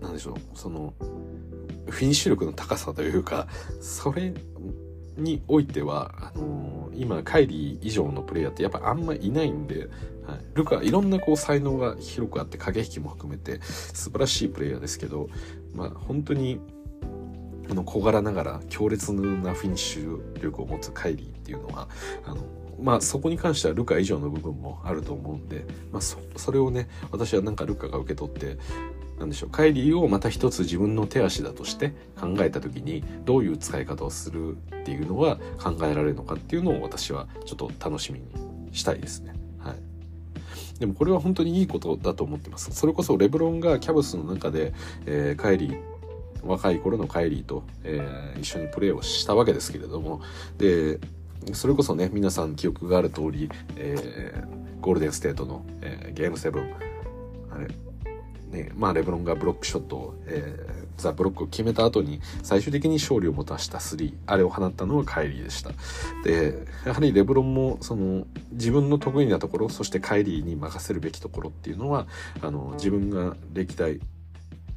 なんでしょうそのフィニッシュ力の高さというか、それにおいてはあのー、今カイリー以上のプレイヤーってやっぱあんまいないんで、はい、ルカいろんなこう才能が広くあって駆け引きも含めて素晴らしいプレイヤーですけど、まあ、本当にあの小柄ながら強烈なフィニッシュ力を持つカイリーっていうのはあの、まあ、そこに関してはルカ以上の部分もあると思うんで、まあ、そ, それをね私はなんかルカが受け取ってなんでしょうカイリーをまた一つ自分の手足だとして考えた時にどういう使い方をするっていうのが考えられるのかっていうのを私はちょっと楽しみにしたいですね、はい、でもこれは本当にいいことだと思ってます。それこそレブロンがキャブスの中で、えー、カイリー若い頃のカイリーと、えー、一緒にプレーをしたわけですけれども、でそれこそね皆さん記憶がある通り、えー、ゴールデンステートの、えー、ゲームセブンあれねまあ、レブロンがブロックショットを、えー、ザ・ブロックを決めた後に最終的に勝利をもたしたスリーあれを放ったのはカイリーでした。でやはりレブロンもその自分の得意なところそしてカイリーに任せるべきところっていうのはあの自分が歴代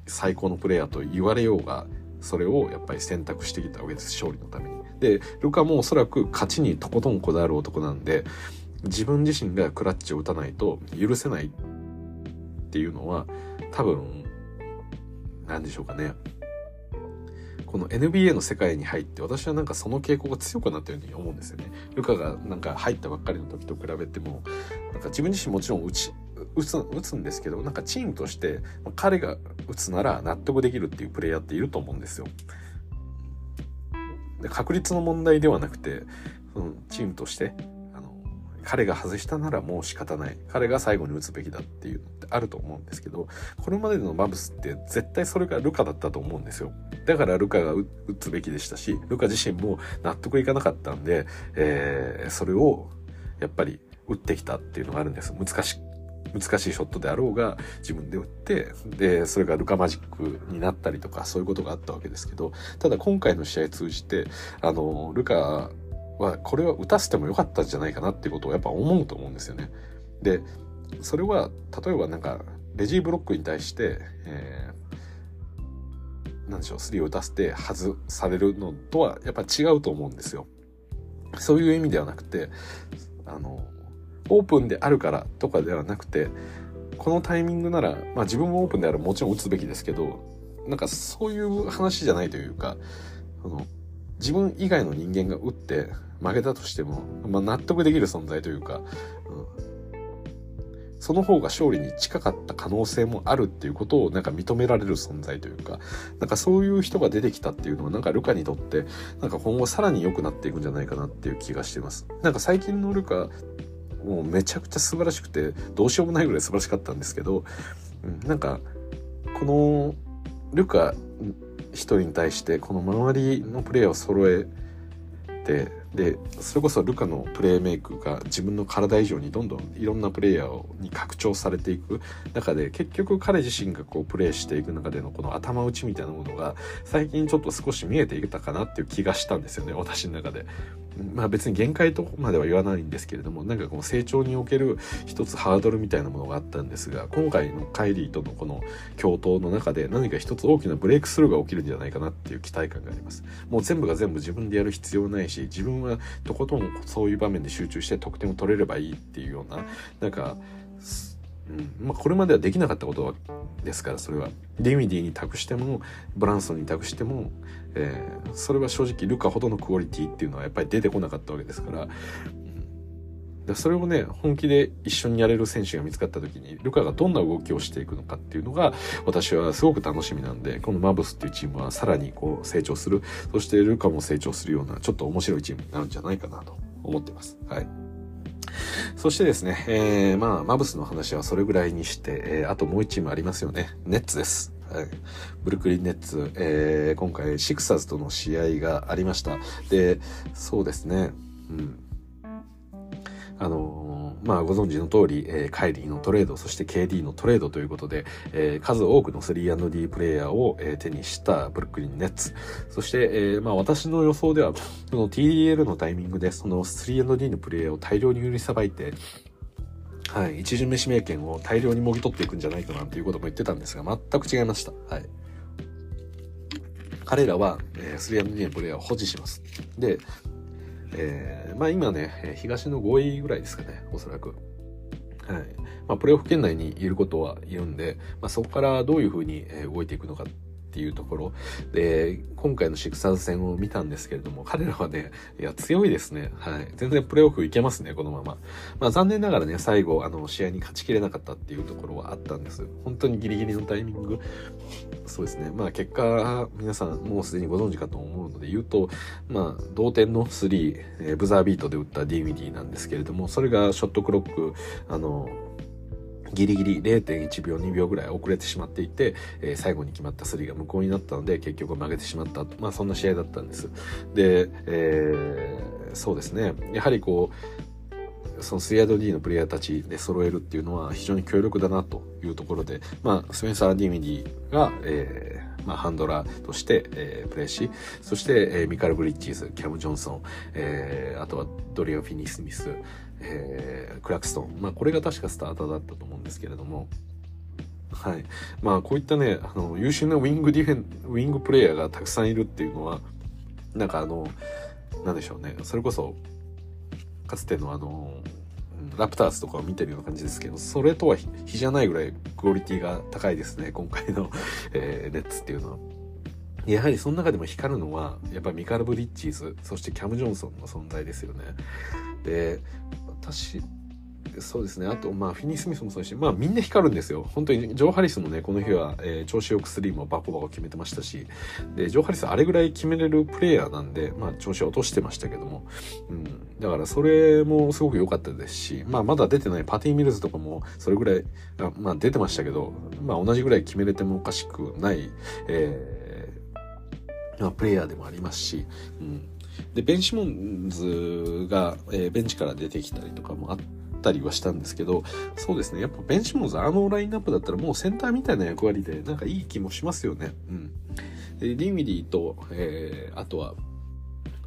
最高のプレイヤーと言われようがそれをやっぱり選択してきたわけです、勝利のために。でルカもおそらく勝ちにとことんこだわる男なんで、自分自身がクラッチを打たないと許せないっていうのは多分なんでしょうかね。この エヌビーエー の世界に入って私はなんかその傾向が強くなったように思うんですよね。ルカがなんか入ったばっかりの時と比べても、なんか自分自身もちろん打ち打つ、打つんですけど、なんかチームとして彼が打つなら納得できるっていうプレイヤーっていると思うんですよ。で、確率の問題ではなくて、そのチームとしてあの彼が外したならもう仕方ない、彼が最後に打つべきだっていうのってあると思うんですけど、これまでのバブスって絶対それがルカだったと思うんですよ。だからルカが打つべきでしたし、ルカ自身も納得いかなかったんで、えー、それをやっぱり打ってきたっていうのがあるんです。難しく難しいショットであろうが自分で打って、でそれがルカマジックになったりとか、そういうことがあったわけですけど、ただ今回の試合通じてあのルカはこれは打たせてもよかったんじゃないかなっていうことをやっぱ思うと思うんですよね。でそれは例えばなんかレジーブロックに対して、えー、なんでしょう、スリーを打たせて外されるのとはやっぱ違うと思うんですよ。そういう意味ではなくて、あのオープンであるからとかではなくて、このタイミングなら、まあ自分もオープンであればもちろん打つべきですけど、なんかそういう話じゃないというか、その自分以外の人間が打って負けたとしても、まあ納得できる存在というか、うん、その方が勝利に近かった可能性もあるっていうことをなんか認められる存在というか、なんかそういう人が出てきたっていうのはなんかルカにとって、なんか今後さらに良くなっていくんじゃないかなっていう気がしています。なんか最近のルカ、もうめちゃくちゃ素晴らしくてどうしようもないぐらい素晴らしかったんですけど、なんかこのルカ一人に対してこの周りのプレイヤーを揃えて、でそれこそルカのプレーメイクが自分の体以上にどんどんいろんなプレイヤーに拡張されていく中で、結局彼自身がこうプレーしていく中でのこの頭打ちみたいなものが最近ちょっと少し見えていたかなっていう気がしたんですよね、私の中で。まあ別に限界とまでは言わないんですけれども、なんかこの成長における一つハードルみたいなものがあったんですが、今回のカイリーとのこの共闘の中で何か一つ大きなブレイクスルーが起きるんじゃないかなっていう期待感があります。もう全部が全部自分でやる必要ないし、自分はとことんそういう場面で集中して得点を取れればいいっていうような、なんか、うん、まあこれまではできなかったことはですから、それはデミディに託してもブランソンに託しても、えー、それは正直ルカほどのクオリティっていうのはやっぱり出てこなかったわけですから、うん、それをね本気で一緒にやれる選手が見つかった時にルカがどんな動きをしていくのかっていうのが私はすごく楽しみなんで、このマブスっていうチームはさらにこう成長する、そしてルカも成長するようなちょっと面白いチームになるんじゃないかなと思ってます。はい。そしてですね、えー、まあマブスの話はそれぐらいにして、えー、あともういちチームありますよね。ネッツです。はい、ブルックリンネッツ、えー、今回シクサーズとの試合がありました。で、そうですね。うん、あのー、まあご存知の通り、えー、カイリーのトレード、そして ケーディー のトレードということで、えー、数多くの スリーアンドディー プレイヤーを、えー、手にしたブルックリンネッツ。そして、えー、まあ私の予想では、その ティーディーエル のタイミングでその スリーアンドディー のプレイヤーを大量に売りさばいて、はい、一巡目指名権を大量にもぎ取っていくんじゃないかなということも言ってたんですが、全く違いました。はい。彼らは、えー、スリーアンドディー のプレイヤーを保持します。で、えー、まあ今ね、東のごいぐらいですかね、おそらく。はい。まあプレーオフ圏内にいることはいるんで、まあそこからどういうふうに動いていくのかっていうところで、今回のシクサーズ戦を見たんですけれども、彼らはね、いや強いですね。はい。全然プレーオフいけますね、このまま。まあ残念ながらね、最後あの試合に勝ちきれなかったっていうところはあったんです。本当にギリギリのタイミング。そうですね。まあ結果皆さんもうすでにご存知かと思うので言うと、まあ同点のスリー、えー、ブザービートで打ったディミディなんですけれども、それがショットクロックあの。ギリギリ れいてんいちびょうにびょうぐらい遅れてしまっていて、えー、最後に決まったスリーが無効になったので結局負けてしまった、まあそんな試合だったんです。で、えー、そうですね、やはりこうその スリーアンドディー のプレイヤーたちで揃えるっていうのは非常に強力だなというところで、まあスペンサー・ディミディが、えーまあ、ハンドラーとして、えー、プレーし、そして、えー、ミカル・ブリッジーズ、キャム・ジョンソン、えー、あとはドリアン・フィニー・スミス、えー、クラクストン、まあ、これが確かスターターだったと思うんですけれども、はい、まあこういったねあの優秀なウィングディフェンウィングプレイヤーがたくさんいるっていうのはなんかあのなんでしょうね、それこそかつてのあのラプターズとかを見てるような感じですけど、それとは比じゃないぐらいクオリティが高いですね、今回のレッツっていうのは。やはりその中でも光るのはやっぱりミカル・ブリッジーズ、そしてキャム・ジョンソンの存在ですよね。で、私そうですね、あとまあフィニー・スミスもそうですし、まあみんな光るんですよ本当に。ジョー・ハリスもね、この日は、えー、調子よくスリーもバコバコ決めてましたし、でジョー・ハリスあれぐらい決めれるプレイヤーなんで、まあ調子を落としてましたけども、うん、だからそれもすごく良かったですし、まあまだ出てないパティ・ミルズとかもそれぐらいあ、まあ、出てましたけど、まあ同じぐらい決めれてもおかしくない、えー、プレイヤーでもありますし、うん、でベン・シモンズが、えー、ベンチから出てきたりとかもあってたりはしたんですけど、そうですね、やっぱベンシモンズあのラインナップだったらもうセンターみたいな役割でなんかいい気もしますよね。うん、でディミディと、えー、あとはあ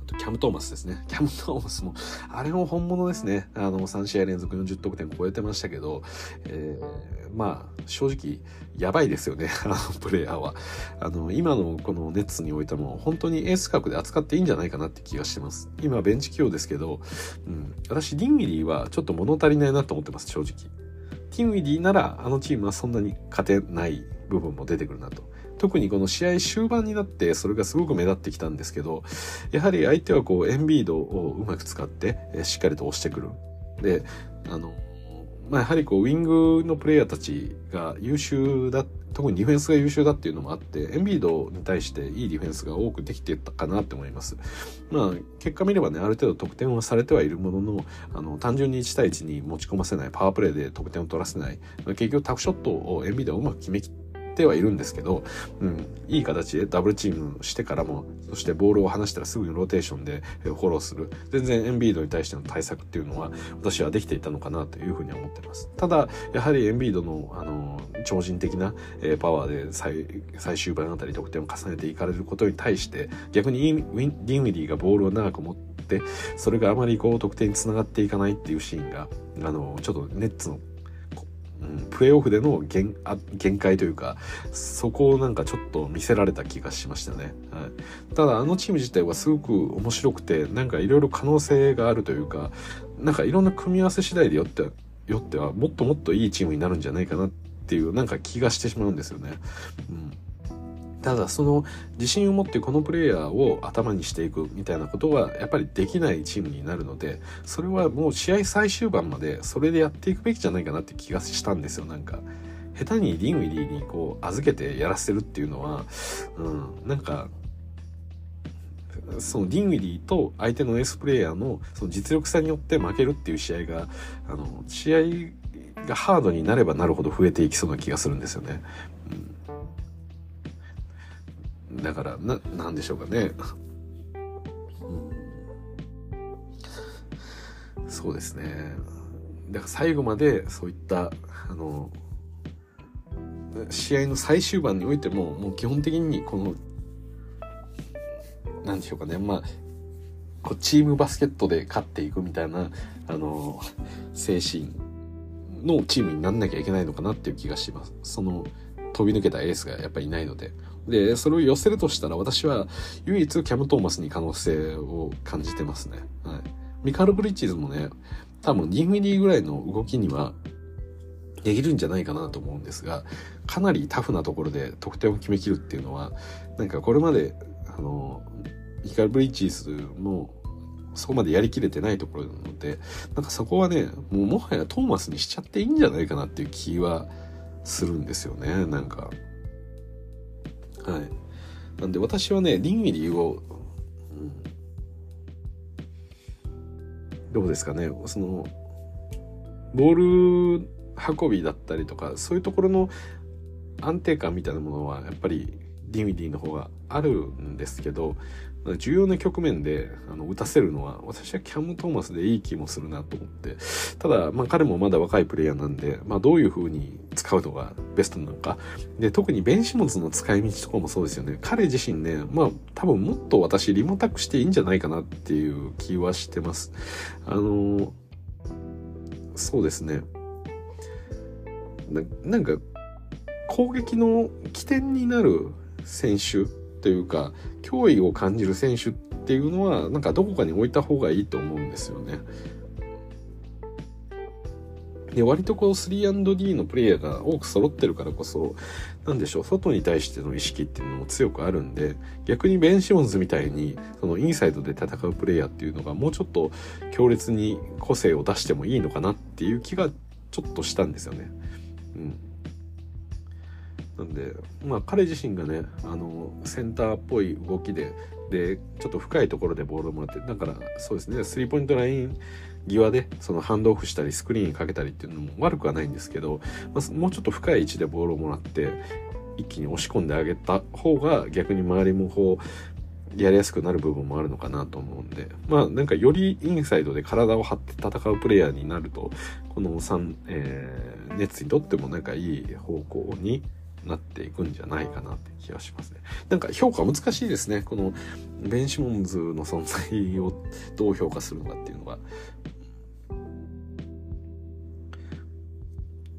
とキャム・トーマスですね。キャム・トーマスもあれも本物ですね。あのさん試合連続よんじゅってんを超えてましたけど、えー、まあ正直やばいですよねあのプレイヤーは。あの今のこのネッツにおいても本当にエース格で扱っていいんじゃないかなって気がしてます。今ベンチ起用ですけど、うん、私ディンウィディはちょっと物足りないなと思ってます。正直ディンウィディならあのチームはそんなに勝てない部分も出てくるなと。特にこの試合終盤になってそれがすごく目立ってきたんですけど、やはり相手はこうエンビードをうまく使ってしっかりと押してくる。であのまあ、やはりこうウィングのプレイヤーたちが優秀だ、特にディフェンスが優秀だっていうのもあって、エンビードに対していいディフェンスが多くできてたかなって思います。まあ、結果見ればね、ある程度得点はされてはいるものの、あの単純にいち対いちに持ち込ませない、パワープレイで得点を取らせない、結局タフショットをエンビードはうまく決めきってはいるんですけど、うん、いい形でダブルチームしてからも、そしてボールを離したらすぐにローテーションでフォローする、全然エンビードに対しての対策っていうのは私はできていたのかなというふうに思ってます。ただやはりエンビードの、あの超人的なパワーで 最, 最終盤あたり得点を重ねていかれることに対して、逆にディンウィディがボールを長く持って、それがあまりこう得点につながっていかないっていうシーンが、あのちょっとネッツのプレーオフでの 限, 限界というか、そこをなんかちょっと見せられた気がしましたね。はい、ただあのチーム自体はすごく面白くて、なんかいろいろ可能性があるというか、なんかいろんな組み合わせ次第でよってよってはもっともっといいチームになるんじゃないかなっていうなんか気がしてしまうんですよね。うん、ただその自信を持ってこのプレイヤーを頭にしていくみたいなことはやっぱりできないチームになるので、それはもう試合最終盤までそれでやっていくべきじゃないかなって気がしたんですよ。なんか下手にディンウィディにこう預けてやらせるっていうのは、うん、なんかそのディンウィディと相手のエースプレイヤーのその実力差によって負けるっていう試合が、あの試合がハードになればなるほど増えていきそうな気がするんですよね。うんだから な, なんでしょうかね、うん、そうですね。だから最後までそういったあの試合の最終盤においても、もう基本的にこのなんでしょうかね、まあこうチームバスケットで勝っていくみたいなあの精神のチームになんなきゃいけないのかなっていう気がします。その飛び抜けたエースがやっぱりいないので。でそれを寄せるとしたら、私は唯一キャム・トーマスに可能性を感じてますね。はい、ミカル・ブリッジーズもね、多分ディンウィディぐらいの動きにはできるんじゃないかなと思うんですが、かなりタフなところで得点を決めきるっていうのは、なんかこれまであのミカル・ブリッジーズもそこまでやりきれてないところなので、なんかそこはね、もうもはやトーマスにしちゃっていいんじゃないかなっていう気はするんですよね。なんかはい、なんで私はねディンウィディを、うん、どうですかね、そのボール運びだったりとか、そういうところの安定感みたいなものはやっぱりディンウィディの方があるんですけど、重要な局面であの打たせるのは私はキャム・トーマスでいい気もするなと思って、ただ、まあ、彼もまだ若いプレイヤーなんで、まあ、どういう風に使うのがベストなのかで、特にベン・シモンズの使い道とかもそうですよね。彼自身ね、まあ多分もっと私リモタックしていいんじゃないかなっていう気はしてます。あのそうですね な, なんか攻撃の起点になる選手というか脅威を感じる選手っていうのはなんかどこかに置いた方がいいと思うんですよね。で割とこう スリーアンドディー のプレイヤーが多く揃ってるからこそなんでしょう、外に対しての意識っていうのも強くあるんで、逆にベン・シモンズみたいにそのインサイドで戦うプレイヤーっていうのがもうちょっと強烈に個性を出してもいいのかなっていう気がちょっとしたんですよね。うんなんでまあ、彼自身がねあのセンターっぽい動きででちょっと深いところでボールをもらって、だからそうですねスリーポイントライン際でそのハンドオフしたりスクリーンかけたりっていうのも悪くはないんですけど、まあ、もうちょっと深い位置でボールをもらって一気に押し込んであげた方が逆に周りもこうやりやすくなる部分もあるのかなと思うんで、まあなんかよりインサイドで体を張って戦うプレイヤーになるとこのさん、えー、ネッツにとってもなんかいい方向になっていくんじゃないかなって気がしますね。なんか評価難しいですね、このベン・シモンズの存在をどう評価するのかっていうのが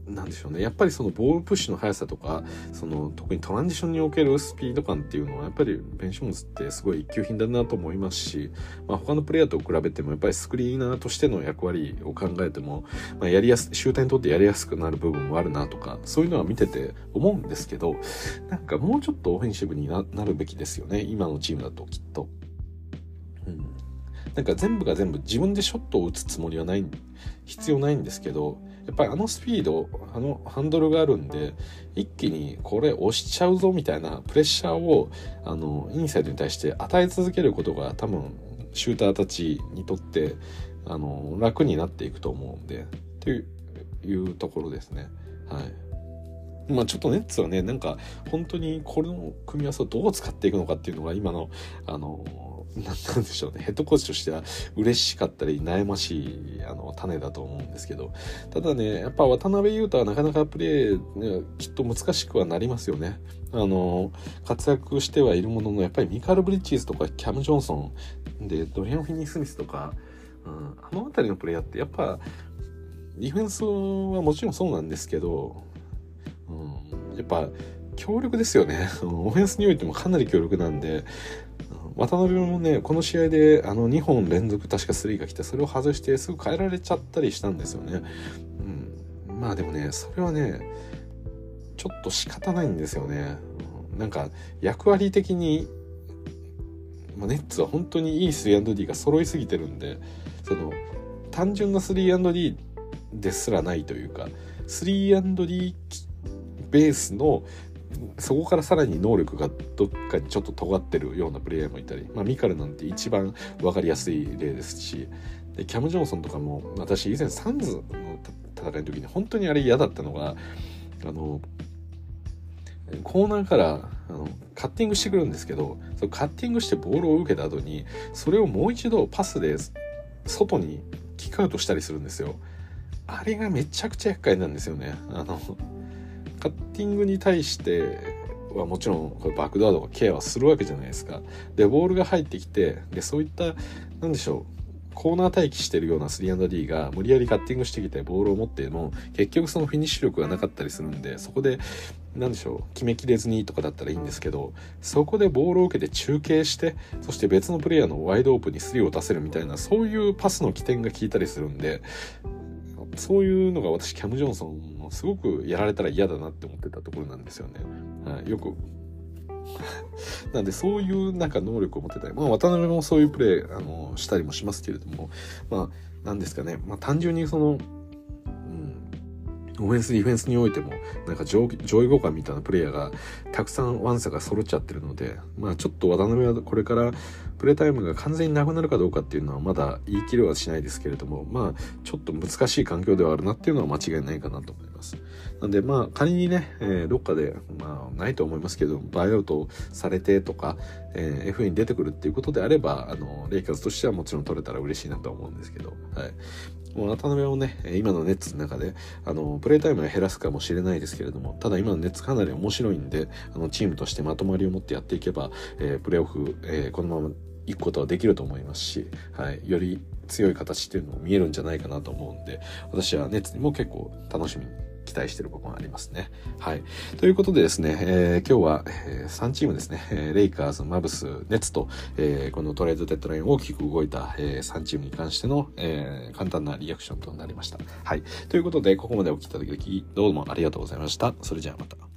なんでしょうね。やっぱりそのボールプッシュの速さとかその特にトランジションにおけるスピード感っていうのはやっぱりベン・シモンズってすごい一級品だなと思いますし、まあ、他のプレイヤーと比べてもやっぱりスクリーナーとしての役割を考えても、まあ、やりやすシューターにとってやりやすくなる部分もあるなとかそういうのは見てて思うんですけど、なんかもうちょっとオフェンシブに な, なるべきですよね今のチームだときっと、うん、なんか全部が全部自分でショットを打つつもりはない必要ないんですけど、やっぱりあのスピードあのハンドルがあるんで一気にこれ押しちゃうぞみたいなプレッシャーをあのインサイドに対して与え続けることが多分シューターたちにとってあの楽になっていくと思うんでというところですね。はい、まあ、ちょっとネッツはねなんか本当にこれの組み合わせをどう使っていくのかっていうのが今のあのなんでしょうね、ヘッドコーチとしては嬉しかったり悩ましいあの種だと思うんですけど、ただねやっぱ渡辺優太はなかなかプレーきっと難しくはなりますよね。あの活躍してはいるもののやっぱりミカル・ブリッジーズとかキャム・ジョンソンでドリアン・フィニー・スミスとか、うん、あの辺りのプレイヤーってやっぱディフェンスはもちろんそうなんですけど、うん、やっぱ強力ですよねオフェンスにおいてもかなり強力なんで、渡辺もねこの試合であのにほん連続確かスリーが来てそれを外してすぐ変えられちゃったりしたんですよね、うん、まあでもねそれはねちょっと仕方ないんですよね。なんか役割的に、まあ、ネッツは本当にいい スリーアンドディー が揃いすぎてるんでその単純な スリーアンドディー ですらないというか スリーアンドディー ベースのそこからさらに能力がどっかにちょっと尖ってるようなプレイヤーもいたり、まあ、ミカルなんて一番分かりやすい例ですし、でキャム・ジョンソンとかも私以前サンズの戦いの時に本当にあれ嫌だったのがあのコーナーからあのカッティングしてくるんですけどそのカッティングしてボールを受けた後にそれをもう一度パスで外にキックアウトしたりするんですよ。あれがめちゃくちゃ厄介なんですよね。あのカッティングに対してはもちろんこれバックドアとかケアはするわけじゃないですか。でボールが入ってきてでそういったなんでしょうコーナー待機してるような スリーアンドディー が無理やりカッティングしてきてボールを持っても結局そのフィニッシュ力がなかったりするんでそこでなんでしょう決めきれずにとかだったらいいんですけど、そこでボールを受けて中継してそして別のプレイヤーのワイドオープンにスリーを出せるみたいなそういうパスの起点が効いたりするんでそういうのが私キャム・ジョンソンもすごくやられたら嫌だなって思ってたところなんですよね、はい、よくなんでそういうなんか能力を持ってたり、まあ、渡辺もそういうプレーあのしたりもしますけれども、まあなんですかね、まあ、単純にその、うん、オフェンスディフェンスにおいてもなんか上位互換みたいなプレイヤーがたくさんワンサが揃っちゃってるので、まあ、ちょっと渡辺はこれからプレータイムが完全になくなるかどうかっていうのはまだ言い切れはしないですけれども、まあちょっと難しい環境ではあるなっていうのは間違いないかなと思います。なんでまあ仮にね、えー、どっかでまあないと思いますけどバイアウトされてとか、えー、エフエー に出てくるっていうことであればあのレイカーズとしてはもちろん取れたら嬉しいなと思うんですけど、はい。渡辺をね今のネッツの中であのプレータイムは減らすかもしれないですけれども、ただ今のネッツかなり面白いんであのチームとしてまとまりを持ってやっていけば、えー、プレーオフ、えー、このまま行くことはできると思いますし、はい、より強い形っていうのも見えるんじゃないかなと思うんで、私はネッツにも結構楽しみに期待していることになりますね。はい。ということでですね、えー、今日はさんチームですね、レイカーズ、マブス、ネッツと、えー、このトレードデッドライン大きく動いた、えー、さんチームに関しての、えー、簡単なリアクションとなりました。はい。ということで、ここまでお聞きいただきどうもありがとうございました。それじゃあまた。